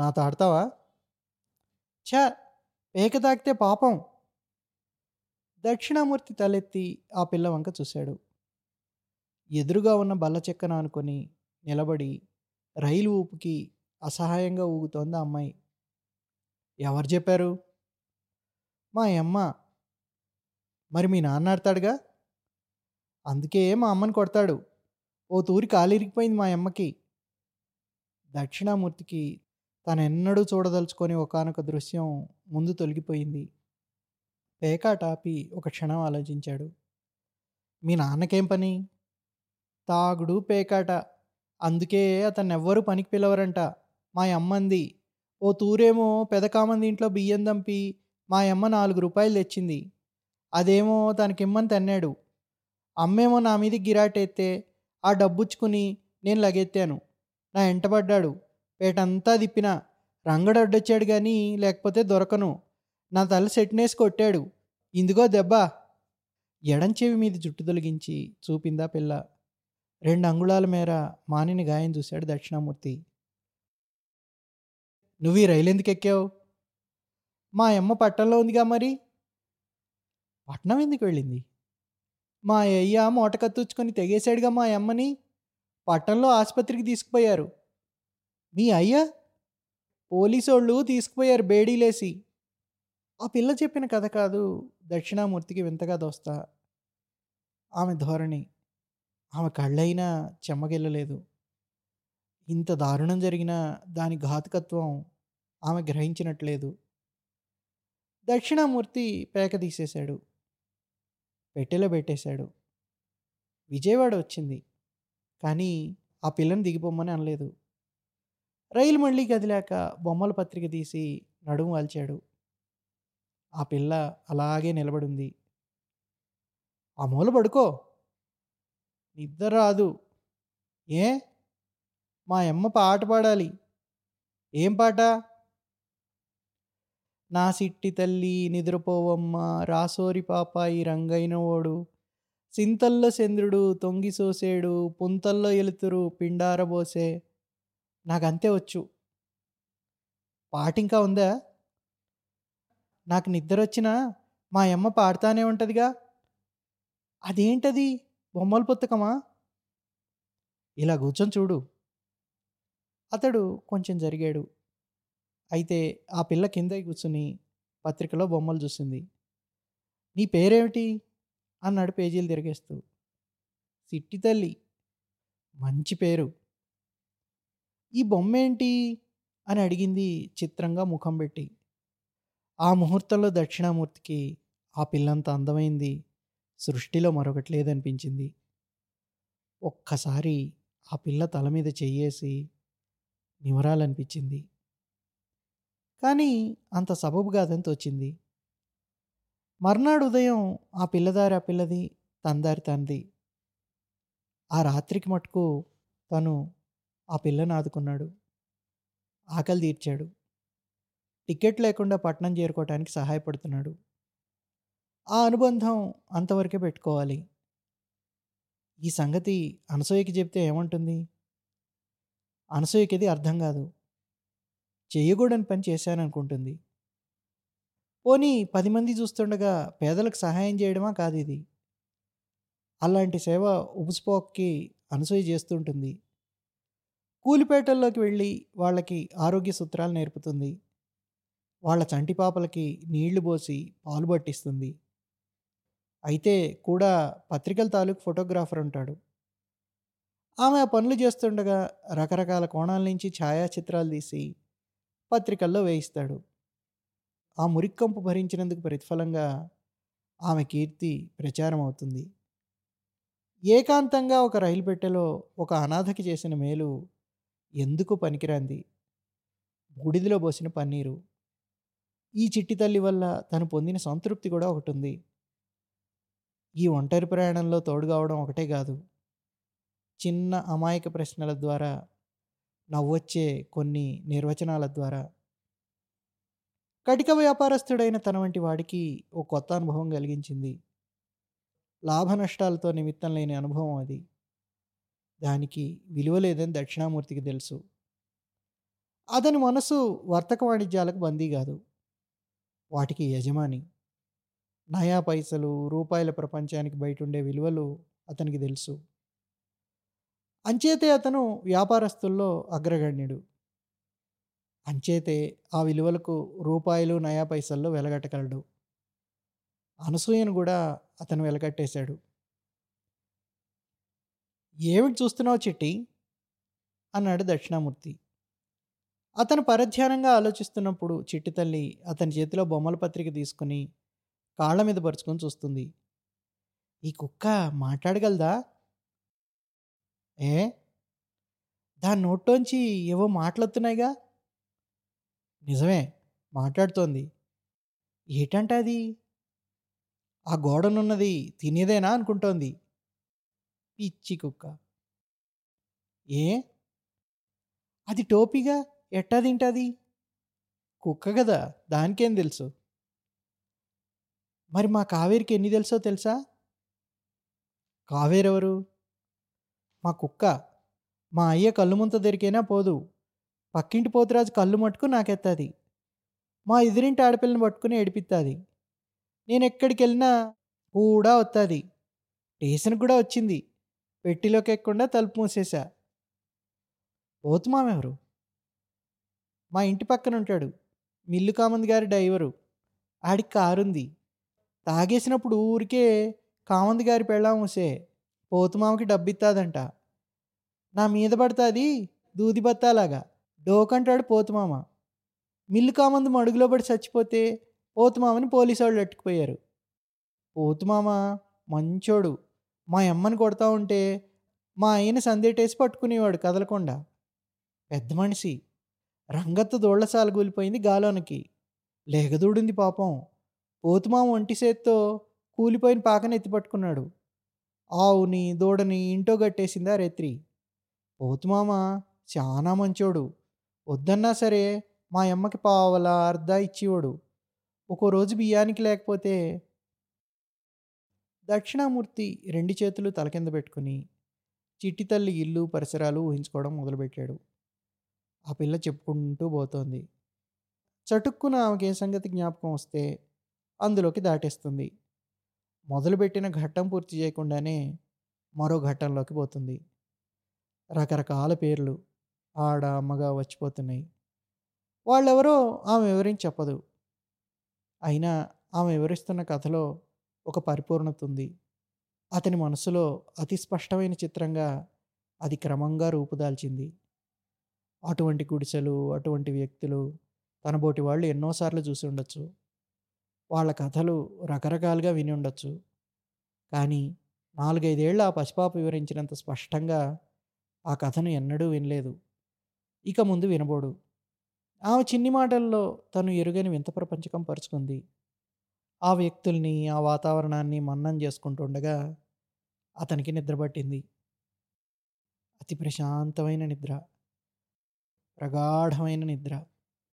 "నాతో ఆడతావా?" "ఛా, పేక తాకితే పాపం." దక్షిణామూర్తి తలెత్తి ఆ పిల్ల వంక చూశాడు. ఎదురుగా ఉన్న బల్ల చెక్కన అనుకొని నిలబడి రైలు ఊపుకి అసహాయంగా ఊగుతోంది ఆ అమ్మాయి. "ఎవరు చెప్పారు?" "మా అమ్మ." "మరి మీ నాన్న ఆడతాడుగా?" "అందుకే మా అమ్మని కొడతాడు. ఓ తూరి కాలిరిగిపోయింది మా అమ్మకి." దక్షిణామూర్తికి తనెన్నడూ చూడదలుచుకొని ఒకానొక దృశ్యం ముందు తొలగిపోయింది. పేకాటాపి ఒక క్షణం ఆలోచించాడు. "మీ నాన్నకేం పని?" తాగుడు పేకాట. అందుకే అతన్నెవ్వరూ పనికి పిలవరంట. మా అమ్మంది. ఓ తూరేమో పెదకామంది ఇంట్లో బియ్యం దంపి మా అమ్మ నాలుగు రూపాయలు తెచ్చింది. అదేమో తనకిమ్మని తన్నాడు. అమ్మేమో నా మీద గిరాటెత్తే ఆ డబ్బుచ్చుకుని నేను లగెత్తాను. నా ఎంటబడ్డాడు. పేటంతా దిప్పినా రంగడొడ్డొచ్చాడు కానీ లేకపోతే దొరకను. నా తల సెట్నేసి కొట్టాడు. ఇందుకో దెబ్బ. ఎడంచెవి మీద జుట్టు తొలగించి చూపిందా పిల్ల. రెండు అంగుళాల మేర మానిని గాయం చూశాడు దక్షిణామూర్తి. నువ్వు ఈ రైలు ఎందుకు ఎక్కావు? మా అమ్మ పట్టణంలో ఉందిగా. మరి పట్నం ఎందుకు వెళ్ళింది? మా అయ్య మూట కత్తుచ్చుకొని తెగేశాడుగా మా అమ్మని. పట్టణంలో ఆసుపత్రికి తీసుకుపోయారు. మీ అయ్యా? పోలీసోళ్ళు తీసుకుపోయారు బేడీలేసి. ఆ పిల్ల చెప్పిన కథ కాదు దక్షిణామూర్తికి వింతగా దోస్తా ఆమె ధోరణి. ఆమె కళ్ళైనా చెమ్మగిల్లలేదు. ఇంత దారుణం జరిగినా దాని ఘాతుకత్వం ఆమె గ్రహించినట్లేదు. దక్షిణామూర్తి పేక తీసేశాడు. పెట్టెలో పెట్టేశాడు. విజయవాడ వచ్చింది. కానీ ఆ పిల్లని దిగిపోమ్మని అనలేదు. రైలు మళ్ళీ కదిలాక బొమ్మల పత్రిక తీసి నడుము వాల్చాడు. ఆ పిల్ల అలాగే నిలబడింది. ఆ మూల పడుకో. నిద్ర రాదు. ఏ? మా అమ్మ పాట పాడాలి. ఏం పాట? నా సిట్టి తల్లి నిద్రపోవమ్మ, రాసోరి పాపాయి రంగైనవోడు, సింతల్లో చంద్రుడు తొంగిసోసేడు, పుంతల్లో ఎలుతురు పిండారబోసే. నాకంతే వచ్చు. పాటింకా ఉందా? నాకు నిద్ర వచ్చినా మా అమ్మ పాడుతానే ఉంటుందిగా. అదేంటది? బొమ్మల పుస్తకమా? ఇలా కూర్చొని చూడు. అతడు కొంచెం జరిగాడు. అయితే ఆ పిల్ల కిందకి కూర్చుని పత్రికలో బొమ్మలు చూసింది. నీ పేరేమిటి అన్నాడు పేజీలు తిరిగేస్తూ. చిట్టితల్లి. మంచి పేరు. ఈ బొమ్మ ఏంటి అని అడిగింది చిత్రంగా ముఖం పెట్టి. ఆ ముహూర్తంలో దక్షిణామూర్తికి ఆ పిల్లంత అందమైంది సృష్టిలో మరొకటి లేదనిపించింది. ఒక్కసారి ఆ పిల్ల తల మీద చెయ్యేసి నివరాలనిపించింది. కానీ అంత సబబు కాదని తోచింది. మర్నాడు ఉదయం ఆ పిల్లదారి ఆ పిల్లది, తందారి తంది. ఆ రాత్రికి మటుకు తను ఆ పిల్లని ఆదుకున్నాడు. ఆకలి తీర్చాడు. టికెట్ లేకుండా పట్నం చేరుకోవటానికి సహాయపడుతున్నాడు. ఆ అనుబంధం అంతవరకే పెట్టుకోవాలి. ఈ సంగతి అనసూయకి చెప్తే ఏమంటుంది? అనసూయకిది అర్థం కాదు. చేయకూడని పని చేశాననుకుంటుంది. పోనీ పది మంది చూస్తుండగా పేదలకు సహాయం చేయడమా కాదు ఇది. అలాంటి సేవ ఉపస్పోక్కి అనసూయ చేస్తుంటుంది. కూలిపేటల్లోకి వెళ్ళి వాళ్ళకి ఆరోగ్య సూత్రాలు నేర్పుతుంది. వాళ్ళ చంటి పాపలకి నీళ్లు పోసి పాలు పట్టిస్తుంది. అయితే కూడా పత్రికల తాలూకు ఫోటోగ్రాఫర్ ఉంటాడు. ఆమె ఆ పనులు చేస్తుండగా రకరకాల కోణాల నుంచి ఛాయాచిత్రాలు తీసి పత్రికల్లో వేయిస్తాడు. ఆ మురిక్కంపు భరించినందుకు ప్రతిఫలంగా ఆమె కీర్తి ప్రచారం అవుతుంది. ఏకాంతంగా ఒక రైలు పెట్టెలో ఒక అనాథకి చేసిన మేలు ఎందుకు పనికిరాంది. బూడిదిలో పోసిన పన్నీరు. ఈ చిట్టి తల్లి వల్ల తను పొందిన సంతృప్తి కూడా ఒకటి ఉంది. ఈ ఒంటరి ప్రయాణంలో తోడుగావడం ఒకటే కాదు, చిన్న అమాయక ప్రశ్నల ద్వారా, నవ్వొచ్చే కొన్ని నిర్వచనాల ద్వారా కటిక వ్యాపారస్తుడైన తన వంటి వాడికి ఓ కొత్త అనుభవం కలిగించింది. లాభ నష్టాలతో నిమిత్తం లేని అనుభవం అది. దానికి విలువ లేదని దక్షిణామూర్తికి తెలుసు. అతని మనసు వర్తక వాణిజ్యాలకు బందీ కాదు, వాటికి యజమాని. నయా పైసలు, రూపాయల ప్రపంచానికి బయట ఉండే విలువలు అతనికి తెలుసు. అంచేతే అతను వ్యాపారస్తుల్లో అగ్రగణ్యుడు. అంచేతే ఆ విలువలకు రూపాయలు నయా పైసల్లో వెలగట్టగలడు. అనసూయను కూడా అతను వెలగట్టేశాడు. ఏమిటి చూస్తున్నావు చిట్టి అన్నాడు దక్షిణామూర్తి. అతను పరధ్యానంగా ఆలోచిస్తున్నప్పుడు చిట్టి తల్లి అతని చేతిలో బొమ్మల పత్రిక తీసుకుని కాళ్ళ మీద పరుచుకొని చూస్తుంది. ఈ కుక్క మాట్లాడగలదా? ఏ దాని నోట్లోంచి ఏవో మాట్లాడుతున్నాయిగా. నిజమే, మాట్లాడుతోంది. ఏటంట అది? ఆ గోడనున్నది తినేదేనా అనుకుంటోంది. పిచ్చి కుక్క. ఏ అది టోపీగా ఎట్టా తింటది? కుక్క కదా, దానికేం తెలుసు. మరి మా కావేరికి ఎన్ని తెలుసో తెలుసా? కావేరెవరు? మా కుక్క. మా అయ్య కళ్ళు ముంత దొరికైనా పోదు, పక్కింటి పోతురాజు కళ్ళు మట్టుకు నాకెత్తాది. మా ఎదురింటి ఆడపిల్లని పట్టుకుని ఏడిపిస్తుంది. నేను ఎక్కడికి వెళ్ళినా కూడా వస్తుంది. టేషన్ కూడా వచ్చింది. పెట్టిలోకి ఎక్కకుండా తలుపు మూసేశా. పోతుమామెవరు? మా ఇంటి పక్కన ఉంటాడు మిల్లు కామంద్ గారి డ్రైవరు. ఆడికి కారుంది. తాగేసినప్పుడు ఊరికే కామంద్ గారి పెళ్ళాం మూసే పోతుమామకి డబ్బిస్తాదంట. నా మీద పడుతుంది దూది బత్తాలాగా. డోకంటాడు పోతుమామ. మిల్లు కామందు మడుగులో పడి చచ్చిపోతే పోతుమామని పోలీసు వాళ్ళు ఎట్టుకుపోయారు. పోతుమామ మంచోడు. మా అమ్మని కొడతా ఉంటే మా ఆయన సందేటేసి పట్టుకునేవాడు కదలకుండా. పెద్ద మనిషి. రంగత్తు దోళ్లసాల కూలిపోయింది గాలోనికి. లేగదూడింది పాపం. పోతుమామ ఒంటి చేత్తో కూలిపోయిన పాకను ఎత్తిపట్టుకున్నాడు. ఆవుని దూడని ఇంటో గట్టేసింది ఆ రేత్రి. పోతుమామ చాలా మంచోడు. వద్దన్నా సరే మా అమ్మకి పావలా అర్ధ ఇచ్చేవాడు. ఒక్కో రోజు బియ్యానికి లేకపోతే. దక్షిణామూర్తి రెండు చేతులు తల కింద పెట్టుకుని చిట్టితల్లి ఇల్లు పరిసరాలు ఊహించుకోవడం మొదలుపెట్టాడు. ఆ పిల్ల చెప్పుకుంటూ పోతోంది. చటుక్కున ఆమెకి ఏ సంగతి జ్ఞాపకం వస్తే అందులోకి దాటేస్తుంది. మొదలుపెట్టిన ఘట్టం పూర్తి చేయకుండానే మరో ఘట్టంలోకి పోతుంది. రకరకాల పేర్లు ఆడ అమ్మగా వచ్చిపోతున్నాయి. వాళ్ళెవరో ఆమె వివరించి చెప్పదు. అయినా ఆమె వివరిస్తున్న కథలో ఒక పరిపూర్ణత ఉంది. అతని మనసులో అతి స్పష్టమైన చిత్రంగా అది క్రమంగా రూపుదాల్చింది. అటువంటి గుడిసెలు, అటువంటి వ్యక్తులు తనబోటి వాళ్ళు ఎన్నోసార్లు చూసి ఉండొచ్చు. వాళ్ళ కథలు రకరకాలుగా విని ఉండొచ్చు. కానీ నాలుగైదేళ్ళు ఆ పసిపాప వివరించినంత స్పష్టంగా ఆ కథను ఎన్నడూ వినలేదు. ఇక ముందు వినబోడు. ఆమె చిన్ని మాటల్లో తను ఎరుగని వింత ప్రపంచకం పరుచుకుంది. ఆ వ్యక్తుల్ని, ఆ వాతావరణాన్ని మన్నం చేసుకుంటుండగా అతనికి నిద్రపట్టింది. అతి ప్రశాంతమైన నిద్ర, ప్రగాఢమైన నిద్ర.